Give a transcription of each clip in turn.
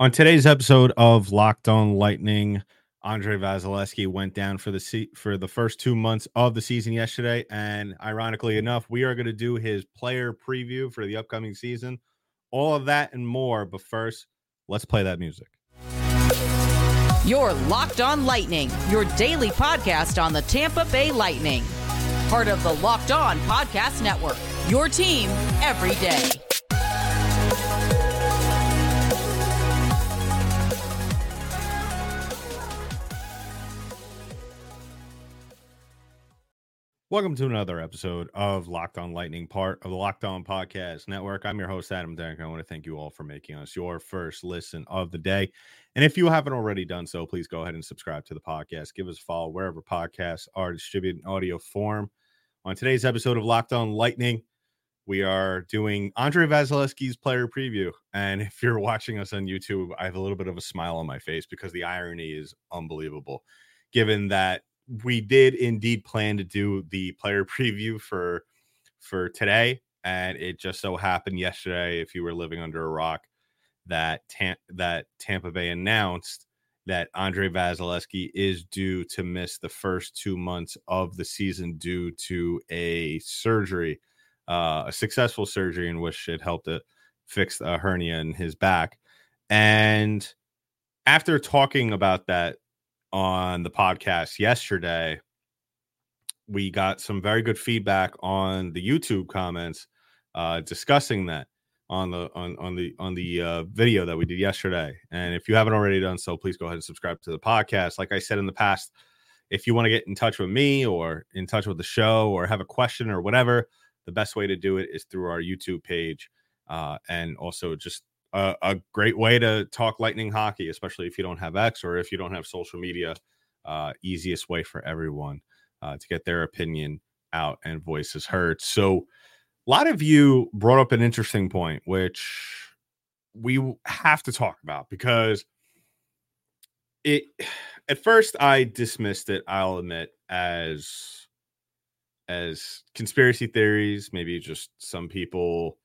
On today's episode of Locked On Lightning, Andrei Vasilevskiy went down for the first 2 months of the season yesterday, and ironically enough, we are going to do his player preview for the upcoming season. All of that and more, but first, let's play that music. You're Locked On Lightning, your daily podcast on the Tampa Bay Lightning. Part of the Locked On Podcast Network, your team every day. Welcome to another episode of Locked On Lightning, part of the Locked On Podcast Network. I'm your host, Adam Dank. I want to thank you all for making us your first listen of the day. And if you haven't already done so, please go ahead and subscribe to the podcast. Give us a follow wherever podcasts are distributed in audio form. On today's episode of Locked On Lightning, we are doing Andrei Vasilevskiy's player preview. And if you're watching us on YouTube, I have a little bit of a smile on my face because the irony is unbelievable, given that we did indeed plan to do the player preview for today, and it just so happened yesterday, if you were living under a rock, that Tampa Bay announced that Andrei Vasilevskiy is due to miss the first 2 months of the season due to a surgery, a successful surgery in which it helped to fix a hernia in his back. And after talking about that on the podcast yesterday, we got some very good feedback on the YouTube comments discussing that on the video that we did yesterday. And if you haven't already done so, please go ahead and subscribe to the podcast. Like I said in the past, if you want to get in touch with me or in touch with the show or have a question or whatever, the best way to do it is through our YouTube page, and also just a great way to talk Lightning hockey, especially if you don't have X or if you don't have social media. Easiest way for everyone to get their opinion out and voices heard. So a lot of you brought up an interesting point, which we have to talk about because at first I dismissed it, I'll admit, as conspiracy theories, maybe just some people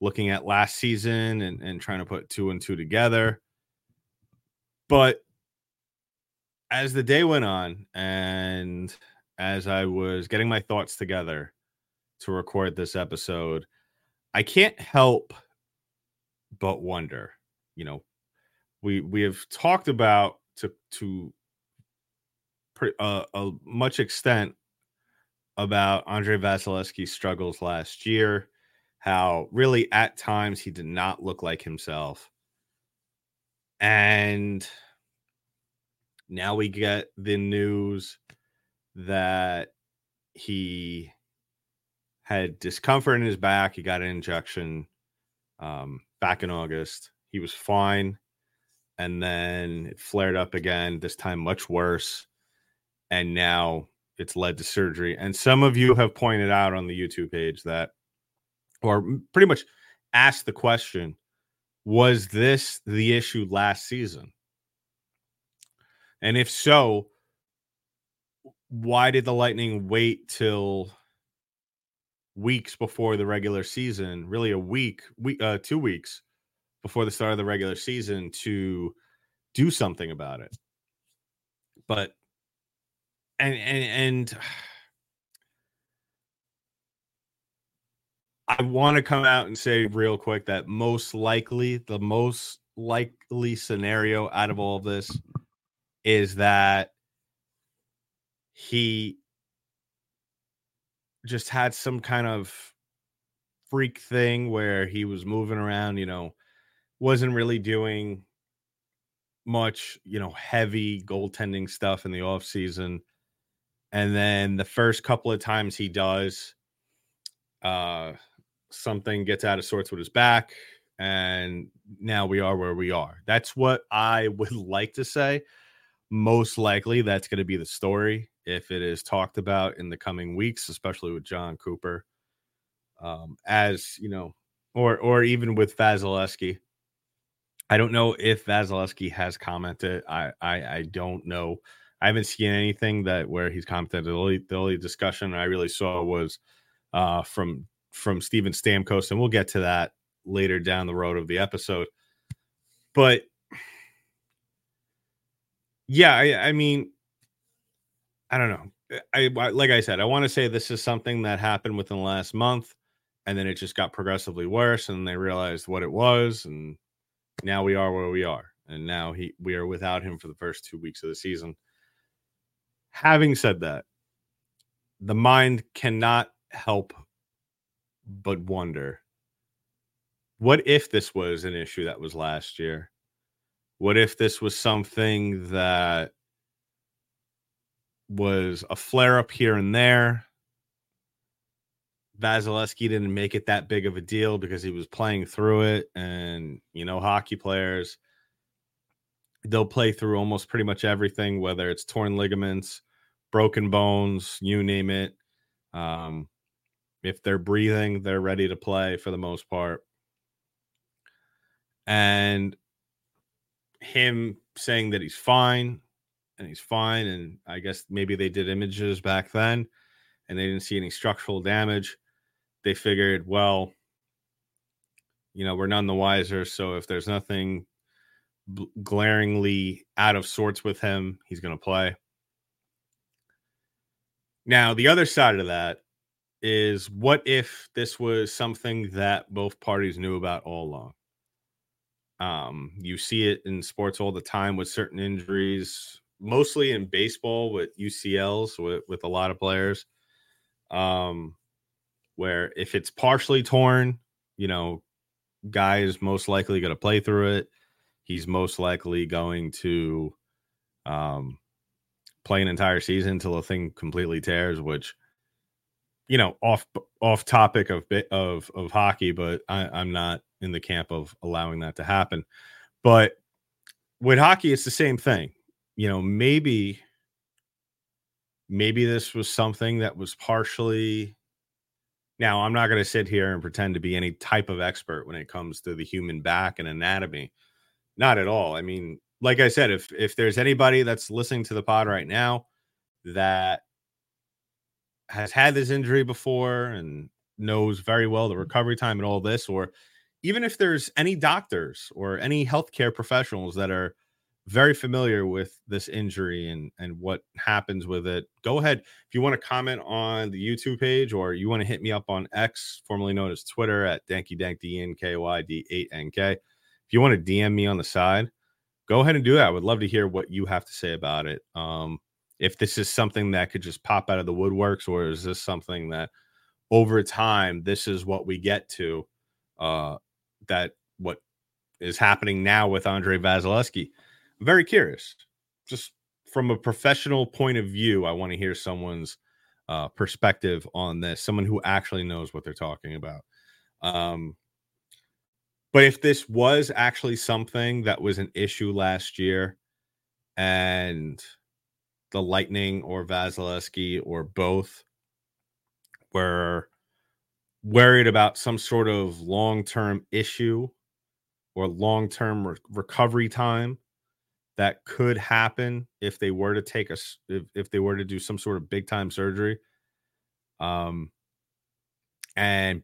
looking at last season and trying to put 2 and 2 together. But as the day went on and as I was getting my thoughts together to record this episode, I can't help but wonder, you know, we have talked about to a much extent about Andrei Vasilevskiy's struggles last year, how really at times he did not look like himself. And now we get the news that he had discomfort in his back. He got an injection back in August. He was fine. And then it flared up again, this time much worse. And now it's led to surgery. And some of you have pointed out on the YouTube page that, or pretty much asked the question, was this the issue last season? And if so, why did the Lightning wait till weeks before the regular season, really 2 weeks before the start of the regular season to do something about it? But, and I want to come out and say real quick that the most likely scenario out of all of this is that he just had some kind of freak thing where he was moving around, you know, wasn't really doing much, you know, heavy goaltending stuff in the offseason. And then the first couple of times he does, something gets out of sorts with his back, and now we are where we are. That's what I would like to say. Most likely that's going to be the story if it is talked about in the coming weeks, especially with John Cooper, as you know, or even with Vasilevskiy. I don't know if Vasilevskiy has commented. I don't know. I haven't seen anything that where he's commented. The only discussion I really saw was from Stephen Stamkos, and we'll get to that later down the road of the episode. But Yeah, I mean, I don't know. Like I said, I want to say this is something that happened within the last month, and then it just got progressively worse, and they realized what it was, and now we are where we are. And now we are without him for the first 2 weeks of the season. Having said that, the mind cannot help but wonder, what if this was an issue that was last year? What if this was something that was a flare-up here and there? Vasilevskiy didn't make it that big of a deal because he was playing through it. And, you know, hockey players, they'll play through almost pretty much everything, whether it's torn ligaments, broken bones, you name it. If they're breathing, they're ready to play for the most part. And him saying that he's fine. And I guess maybe they did images back then and they didn't see any structural damage. They figured, well, you know, we're none the wiser. So if there's nothing glaringly out of sorts with him, he's going to play. Now, the other side of that is, what if this was something that both parties knew about all along? You see it in sports all the time with certain injuries, mostly in baseball with UCLs, with a lot of players, where if it's partially torn, you know, guy is most likely going to play through it. He's most likely going to play an entire season until the thing completely tears, which, you know, off topic of hockey, but I'm not in the camp of allowing that to happen. But with hockey, it's the same thing. You know, maybe this was something that was partially. Now, I'm not going to sit here and pretend to be any type of expert when it comes to the human back and anatomy. Not at all. I mean, like I said, if there's anybody that's listening to the pod right now that has had this injury before and knows very well the recovery time and all this, or even if there's any doctors or any healthcare professionals that are very familiar with this injury and what happens with it, go ahead. If you want to comment on the YouTube page, or you want to hit me up on X, formerly known as Twitter, at DankyDank, D-N-K-Y-D-8-N-K. If you want to DM me on the side, go ahead and do that. I would love to hear what you have to say about it. If this is something that could just pop out of the woodworks, or is this something that over time, this is what we get to, that what is happening now with Andrei Vasilevskiy. I'm very curious. Just from a professional point of view, I want to hear someone's perspective on this, someone who actually knows what they're talking about. But if this was actually something that was an issue last year, and the Lightning or Vasilevskiy or both were worried about some sort of long-term issue or long-term recovery time that could happen if they were to if they were to do some sort of big time surgery, and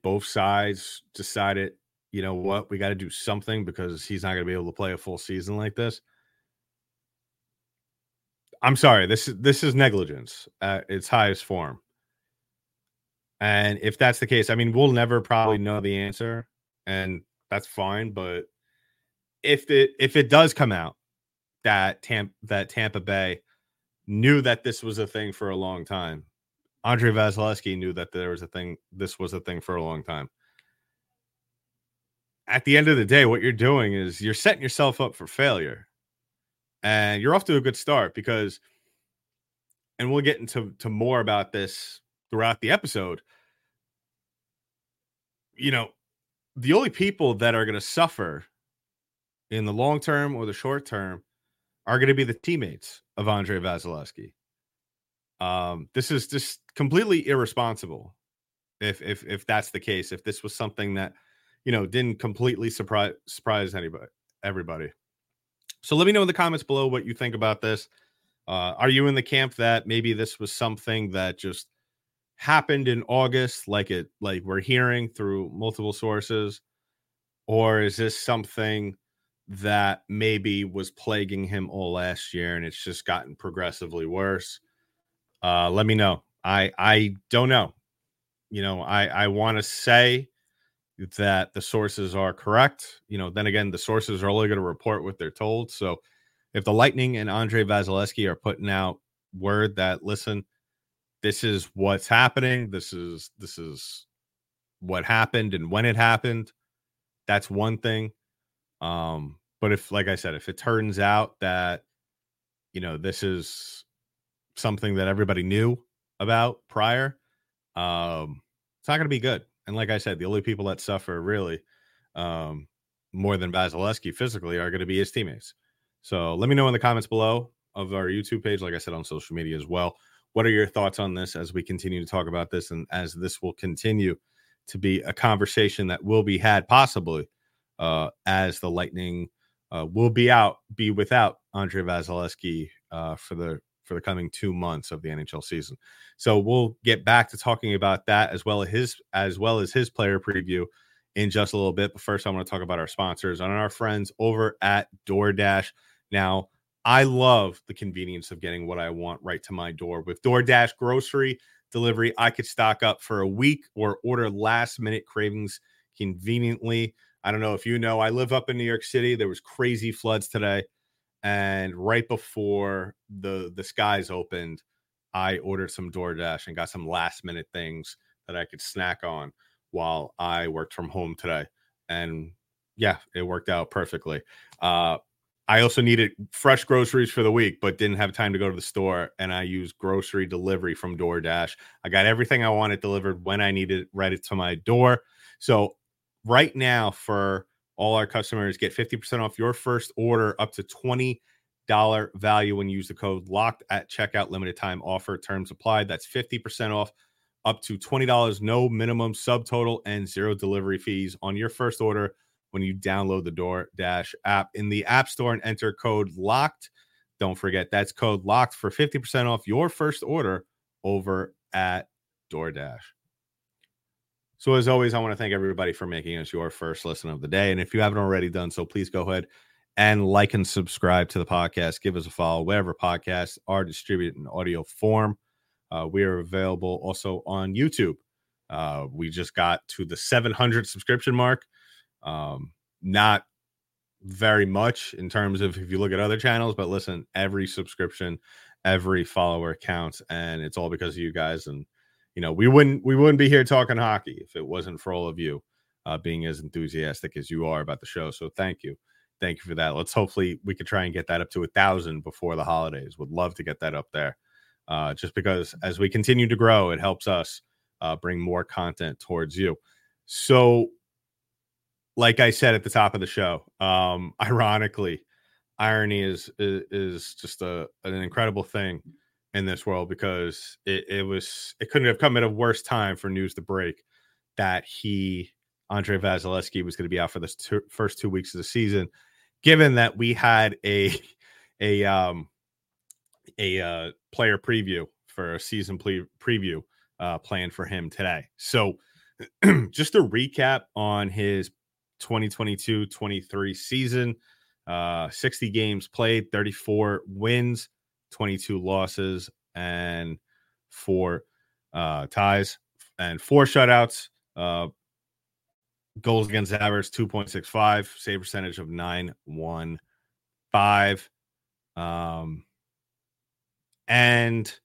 both sides decided, you know what, we got to do something because he's not going to be able to play a full season like this. I'm sorry, this is negligence at its highest form. And if that's the case, I mean, we'll never probably know the answer, and that's fine. But if it does come out that Tampa Bay knew that this was a thing for a long time, Andrei Vasilevskiy knew that this was a thing for a long time. At the end of the day, what you're doing is you're setting yourself up for failure, and you're off to a good start because, and we'll get into more about this throughout the episode, you know, the only people that are going to suffer in the long term or the short term are going to be the teammates of Andrei Vasilevskiy. This is just completely irresponsible. If that's the case, if this was something that, you know, didn't completely surprise everybody. So let me know in the comments below what you think about this. Are you in the camp that maybe this was something that just happened in August, like we're hearing through multiple sources, or is this something that maybe was plaguing him all last year, and it's just gotten progressively worse. Let me know. I don't know. You know, I want to say that the sources are correct. You know, then again, the sources are only going to report what they're told. So if the Lightning and Andrei Vasilevskiy are putting out word that, listen, this is what's happening, this is what happened and when it happened, that's one thing. But if, like I said, if it turns out that, you know, this is something that everybody knew about prior, it's not going to be good. And like I said, the only people that suffer really more than Vasilevskiy physically are going to be his teammates. So let me know in the comments below of our YouTube page, like I said, on social media as well. What are your thoughts on this as we continue to talk about this, and as this will continue to be a conversation that will be had possibly as the Lightning will be without Andrei Vasilevskiy for the coming 2 months of the NHL season. So we'll get back to talking about that as well as his player preview in just a little bit. But first, I want to talk about our sponsors and our friends over at DoorDash. Now, I love the convenience of getting what I want right to my door. With DoorDash grocery delivery, I could stock up for a week or order last-minute cravings conveniently. I don't know if you know, I live up in New York City. There was crazy floods today, and right before the skies opened, I ordered some DoorDash and got some last-minute things that I could snack on while I worked from home today. And yeah, it worked out perfectly. I also needed fresh groceries for the week, but didn't have time to go to the store, and I used grocery delivery from DoorDash. I got everything I wanted delivered when I needed it, right to my door. So right now, for all our customers, get 50% off your first order up to $20 value when you use the code LOCKED at checkout. Limited time offer, terms apply. That's 50% off up to $20, no minimum subtotal, and zero delivery fees on your first order when you download the DoorDash app in the App Store and enter code LOCKED. Don't forget, that's code LOCKED for 50% off your first order over at DoorDash. So as always, I want to thank everybody for making us your first listen of the day. And if you haven't already done so, please go ahead and like and subscribe to the podcast. Give us a follow wherever podcasts are distributed in audio form. We are available also on YouTube. We just got to the 700 subscription mark. Not very much in terms of if you look at other channels, but listen, every subscription, every follower counts, and it's all because of you guys. And you know, we wouldn't be here talking hockey if it wasn't for all of you being as enthusiastic as you are about the show. So thank you for that. Let's hopefully we could try and get that up to 1,000 before the holidays. Would love to get that up there, just because as we continue to grow, it helps us bring more content towards you. So, like I said at the top of the show, ironically, irony is just an incredible thing in this world, because it couldn't have come at a worse time for news to break that Andrei Vasilevskiy was going to be out for the first 2 weeks of the season, given that we had a player preview for a season preview planned for him today. So just to recap on his 2022-23 season, 60 games played, 34 wins, 22 losses, and 4 ties, and 4 shutouts, goals against average 2.65, save percentage of 915. And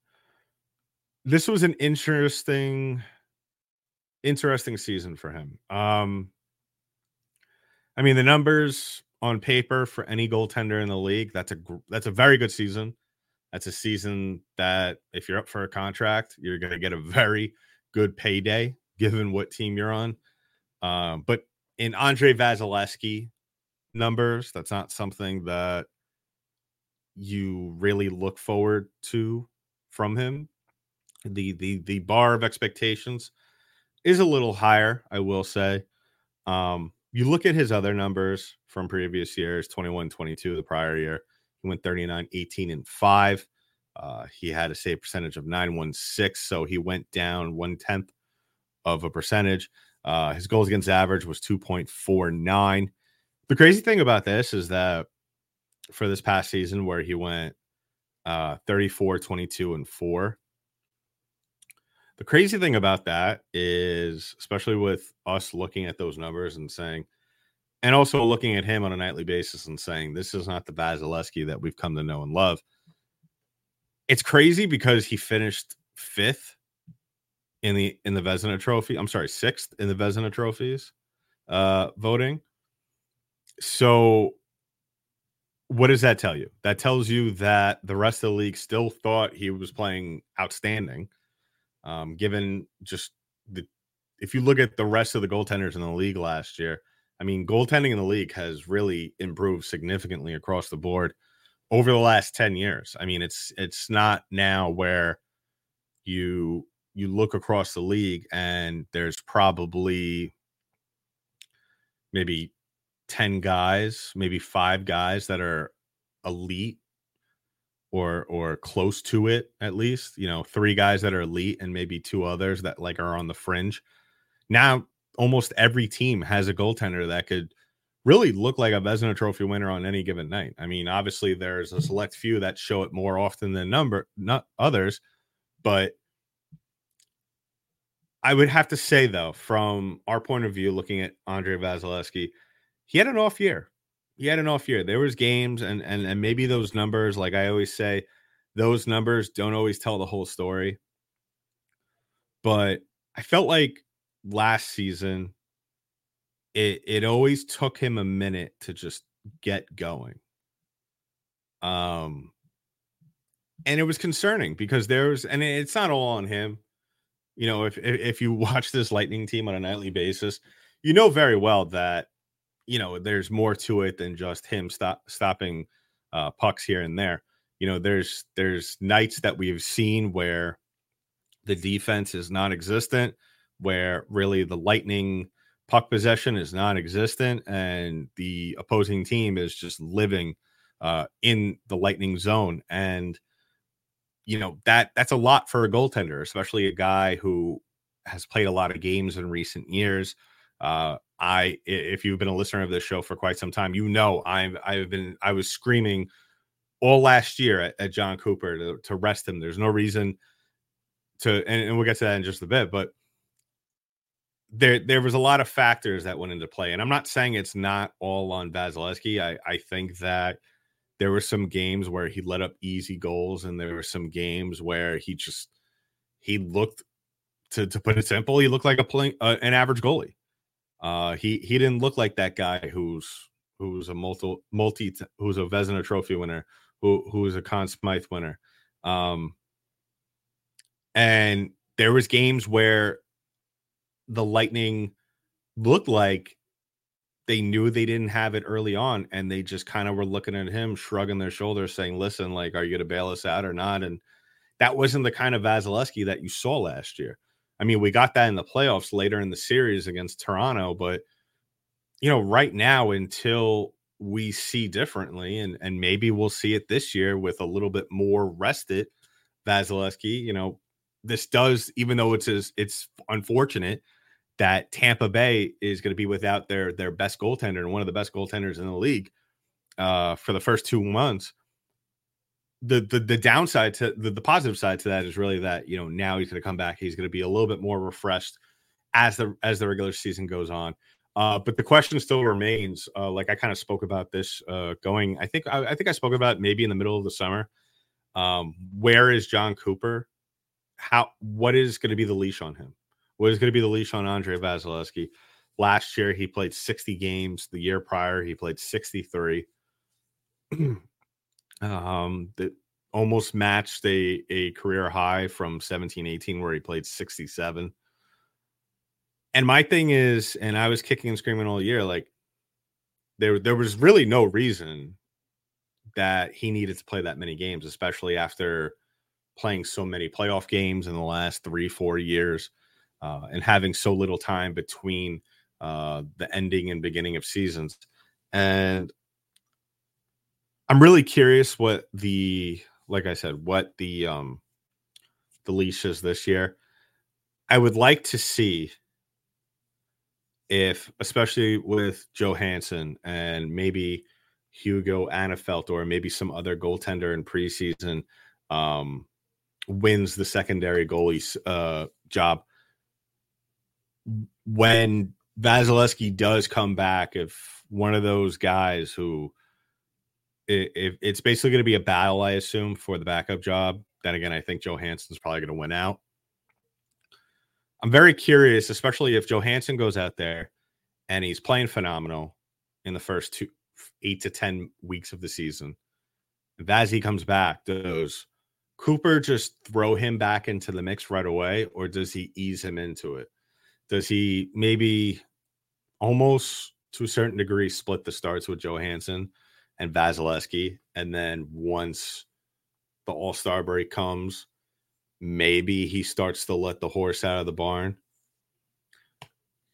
this was an interesting season for him. I mean, the numbers on paper for any goaltender in the league, that's a very good season. That's a season that if you're up for a contract, you're going to get a very good payday given what team you're on. But in Andrei Vasilevskiy numbers, that's not something that you really look forward to from him. The bar of expectations is a little higher, I will say. You look at his other numbers from previous years, 21-22, the prior year, he went 39-18-5. He had a save percentage of 916, so he went down 0.1 of a percentage. His goals against average was 2.49. The crazy thing about this is that for this past season where he went 34-22-4, the crazy thing about that is, especially with us looking at those numbers and saying, and also looking at him on a nightly basis and saying, this is not the Vasilevskiy that we've come to know and love. It's crazy because he finished fifth in the Vezina Trophy. I'm sorry, sixth in the Vezina Trophies voting. So what does that tell you? That tells you that the rest of the league still thought he was playing outstanding, given just if you look at the rest of the goaltenders in the league last year. I mean, goaltending in the league has really improved significantly across the board over the last 10 years. I mean, it's not now where you look across the league and there's probably maybe 10 guys, maybe 5 guys that are elite or close to it at least, 3 guys that are elite and maybe 2 others that like are on the fringe. Now, almost every team has a goaltender that could really look like a Vezina Trophy winner on any given night. I mean, obviously there's a select few that show it more often than not others, but I would have to say though, from our point of view, looking at Andrei Vasilevskiy, he had an off year. There was games and maybe those numbers, like I always say, those numbers don't always tell the whole story. But I felt like last season, it always took him a minute to just get going. And it was concerning because and it's not all on him. If you watch this Lightning team on a nightly basis, you know very well that, there's more to it than just him stopping pucks here and there. There's nights that we've seen where the defense is non-existent, where really the Lightning puck possession is non-existent and the opposing team is just living in the Lightning zone. And, that's a lot for a goaltender, especially a guy who has played a lot of games in recent years. If you've been a listener of this show for quite some time, I was screaming all last year at John Cooper to rest him. There's no reason to, and we'll get to that in just a bit, but there was a lot of factors that went into play, and I'm not saying it's not all on Vasilevskiy. I think that there were some games where he let up easy goals, and there were some games where he looked, to put it simple, he looked like an average goalie. He didn't look like that guy who's a who's a Vezina Trophy winner, who's a Conn Smythe winner, and there was games where the Lightning looked like they knew they didn't have it early on, and they just kind of were looking at him, shrugging their shoulders, saying, listen, like, are you going to bail us out or not? And that wasn't the kind of Vasilevskiy that you saw last year. I mean, we got that in the playoffs later in the series against Toronto, but, right now, until we see differently, and maybe we'll see it this year with a little bit more rested Vasilevskiy, this does, even though it's unfortunate, that Tampa Bay is going to be without their best goaltender and one of the best goaltenders in the league for the first 2 months. The downside to the positive side to that is really that, now he's going to come back. He's going to be a little bit more refreshed as the regular season goes on. But the question still remains, like I kind of spoke about this I think I spoke about maybe in the middle of the summer. Where is John Cooper? What is going to be the leash on him? What is going to be the leash on Andrei Vasilevskiy? Last year, he played 60 games. The year prior, he played 63. That almost matched a career high from 17-18, where he played 67. And my thing is, and I was kicking and screaming all year, like there was really no reason that he needed to play that many games, especially after playing so many playoff games in the last 3-4 years and having so little time between the ending and beginning of seasons. And I'm really curious what the leash is this year. I would like to see if, especially with Johansson and maybe Hugo Alnefelt or maybe some other goaltender in preseason wins the secondary goalie job, when Vasilevskiy does come back, if one of those guys who it's basically going to be a battle, I assume, for the backup job. Then again, I think Johansson's probably going to win out. I'm very curious, especially if Johansson goes out there and he's playing phenomenal in the first 8 to 10 weeks of the season. As he comes back, does Cooper just throw him back into the mix right away, or does he ease him into it? Does he maybe almost to a certain degree split the starts with Johansson and Vasilevskiy? And then once the All-Star break comes, maybe he starts to let the horse out of the barn.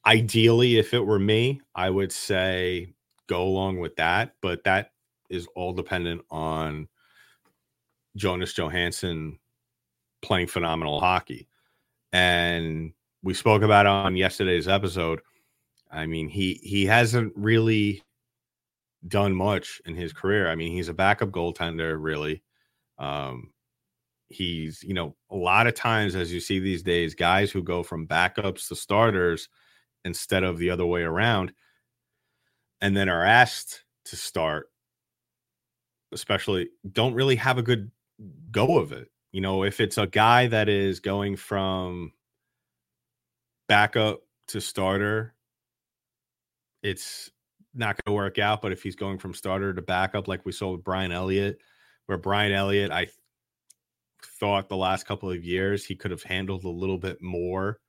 Ideally, if it were me, I would say go along with that, but that is all dependent on Jonas Johansson playing phenomenal hockey. And we spoke about on yesterday's episode, I mean, he hasn't really done much in his career. I mean, he's a backup goaltender, really. He's, you know, a lot of times, as you see these days, guys who go from backups to starters instead of the other way around and then are asked to start, especially, don't really have a good go of it. You know, if it's a guy that is going from backup to starter, it's not going to work out. But if he's going from starter to backup, like we saw with Brian Elliott, where Brian Elliott, I thought the last couple of years he could have handled a little bit more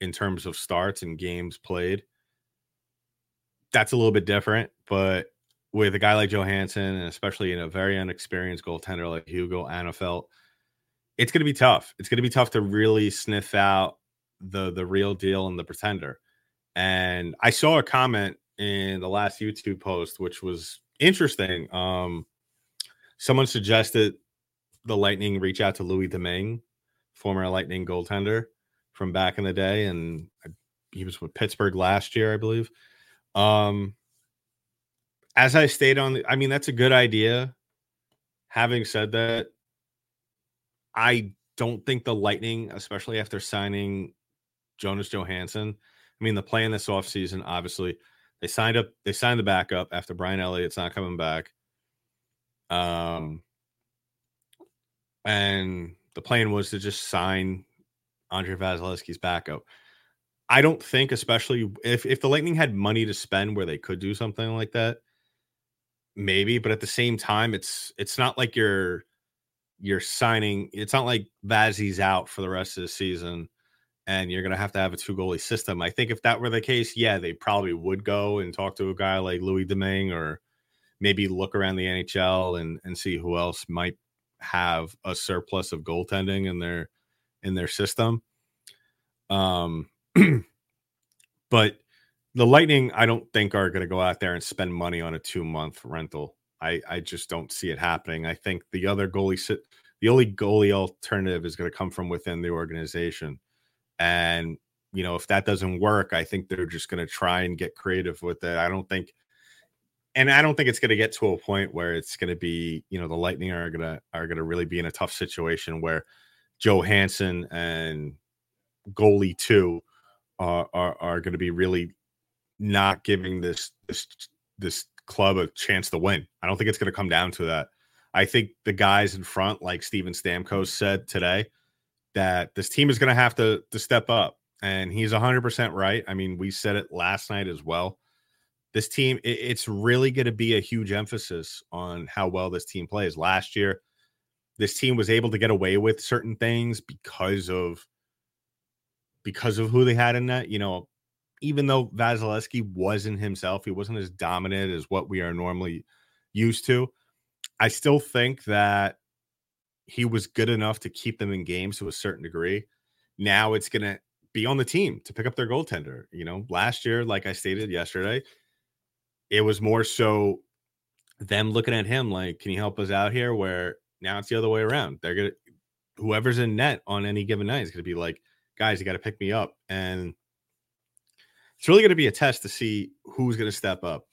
in terms of starts and games played. That's a little bit different, but with a guy like Johansson, and especially in a very unexperienced goaltender like Hugo Alnefelt, it's going to be tough. It's going to be tough to really sniff out the real deal and the pretender. And I saw a comment in the last YouTube post, which was interesting. Someone suggested the Lightning reach out to Louis Domingue, former Lightning goaltender from back in the day, and he was with Pittsburgh last year, I believe. As I stayed on, I mean, that's a good idea. Having said that, I don't think the Lightning, especially after signing Jonas Johansson, I mean, the plan this offseason, obviously, they signed the backup after Brian Elliott's not coming back. And the plan was to just sign Andrei Vasilevskiy's backup. I don't think, especially if the Lightning had money to spend where they could do something like that, maybe. But at the same time, it's not like you're signing. It's not like Vazzy's out for the rest of the season and you're going to have a two-goalie system. I think if that were the case, yeah, they probably would go and talk to a guy like Louis Domingue, or maybe look around the NHL and see who else might have a surplus of goaltending in their system. But the Lightning, I don't think, are going to go out there and spend money on a 2-month rental. I just don't see it happening. I think the only goalie alternative is going to come from within the organization. And, you know, if that doesn't work, I think they're just going to try and get creative with it. I don't think it's going to get to a point where it's going to be, you know, the Lightning are going to really be in a tough situation where Johansson and goalie 2 are going to be really not giving this club a chance to win. I don't think it's going to come down to that. I think the guys in front, like Stephen Stamkos said today, that this team is going to have to step up, and he's 100% right. I mean, we said it last night as well. This team, it's really going to be a huge emphasis on how well this team plays. Last year, this team was able to get away with certain things because of who they had in that. You know, even though Vasilevskiy wasn't himself, he wasn't as dominant as what we are normally used to. I still think that he was good enough to keep them in games to a certain degree. Now it's going to be on the team to pick up their goaltender. You know, last year, like I stated yesterday, it was more so them looking at him like, can you help us out here? Where now it's the other way around. They're going to, whoever's in net on any given night is going to be like, guys, you got to pick me up. And it's really going to be a test to see who's going to step up.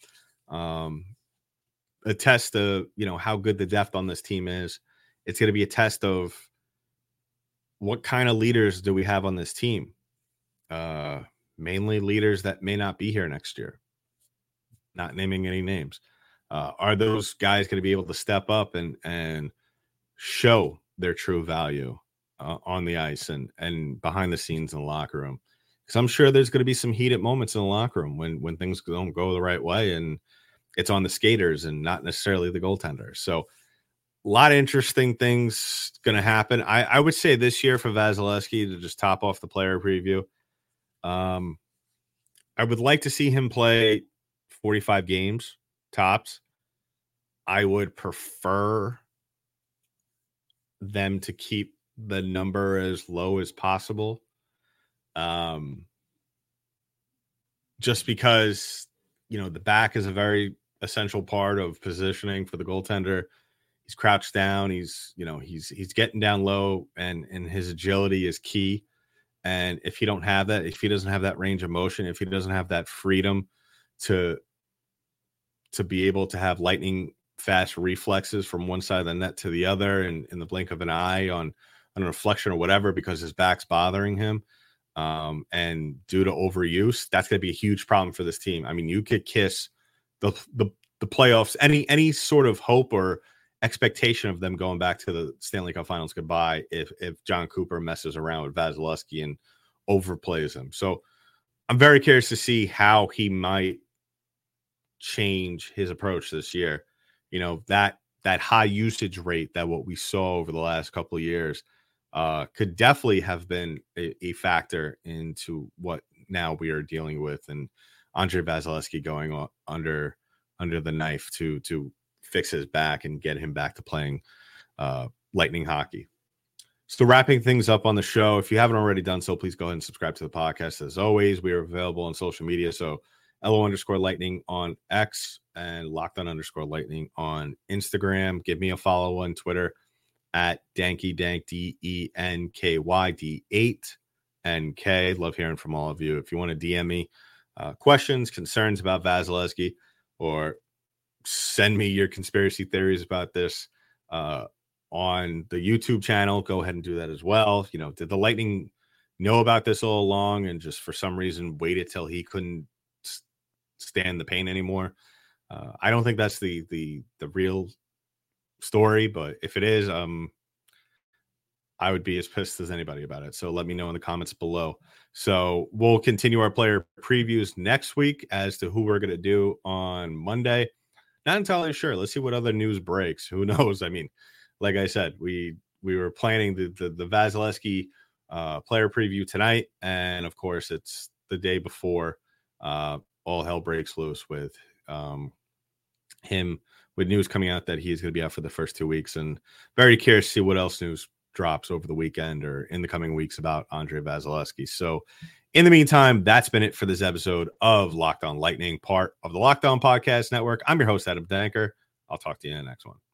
A test of, you know, how good the depth on this team is. It's going to be a test of what kind of leaders do we have on this team? Mainly leaders that may not be here next year. Not naming any names. Are those guys going to be able to step up and show their true value on the ice and behind the scenes in the locker room? Because I'm sure there's going to be some heated moments in the locker room when things don't go the right way, and it's on the skaters and not necessarily the goaltender. So a lot of interesting things going to happen. I would say this year for Vasilevskiy, to just top off the player preview, I would like to see him play 45 games tops. I would prefer them to keep the number as low as possible. Just because, you know, the back is a very essential part of positioning for the goaltender. He's crouched down. He's getting down low, and his agility is key. And if he don't have that, if he doesn't have that range of motion, if he doesn't have that freedom to be able to have lightning fast reflexes from one side of the net to the other, and in the blink of an eye on a reflection or whatever, because his back's bothering him, and due to overuse, that's going to be a huge problem for this team. I mean, you could kiss the playoffs, any sort of hope or expectation of them going back to the Stanley Cup Finals goodbye if John Cooper messes around with Vasilevskiy and overplays him. So I'm very curious to see how he might change his approach this year. You know, that high usage rate that what we saw over the last couple of years could definitely have been a factor into what now we are dealing with, and Andrei Vasilevskiy going on under the knife to fix his back and get him back to playing lightning hockey. So wrapping things up on the show, if you haven't already done so, please go ahead and subscribe to the podcast. As always, we are available on social media. So LO_Lightning on X and Locked On_Lightning on Instagram. Give me a follow on Twitter at DankyDank, DenkyD8NK. Love hearing from all of you. If you want to DM me questions, concerns about Vasilevskiy, or send me your conspiracy theories about this on the YouTube channel, go ahead and do that as well. You know, did the Lightning know about this all along and just for some reason waited till he couldn't stand the pain anymore? I don't think that's the real story, but if it is, I would be as pissed as anybody about it. So let me know in the comments below. So we'll continue our player previews next week as to who we're going to do on Monday. Not entirely sure. Let's see what other news breaks. Who knows? I mean, like I said, we were planning the Vasilevskiy player preview tonight, and of course, it's the day before all hell breaks loose with him, with news coming out that he's going to be out for the first 2 weeks. And very curious to see what else news drops over the weekend or in the coming weeks about Andrei Vasilevskiy. So in the meantime, that's been it for this episode of Locked On Lightning, part of the Locked On Podcast Network. I'm your host, Adam Danker. I'll talk to you in the next one.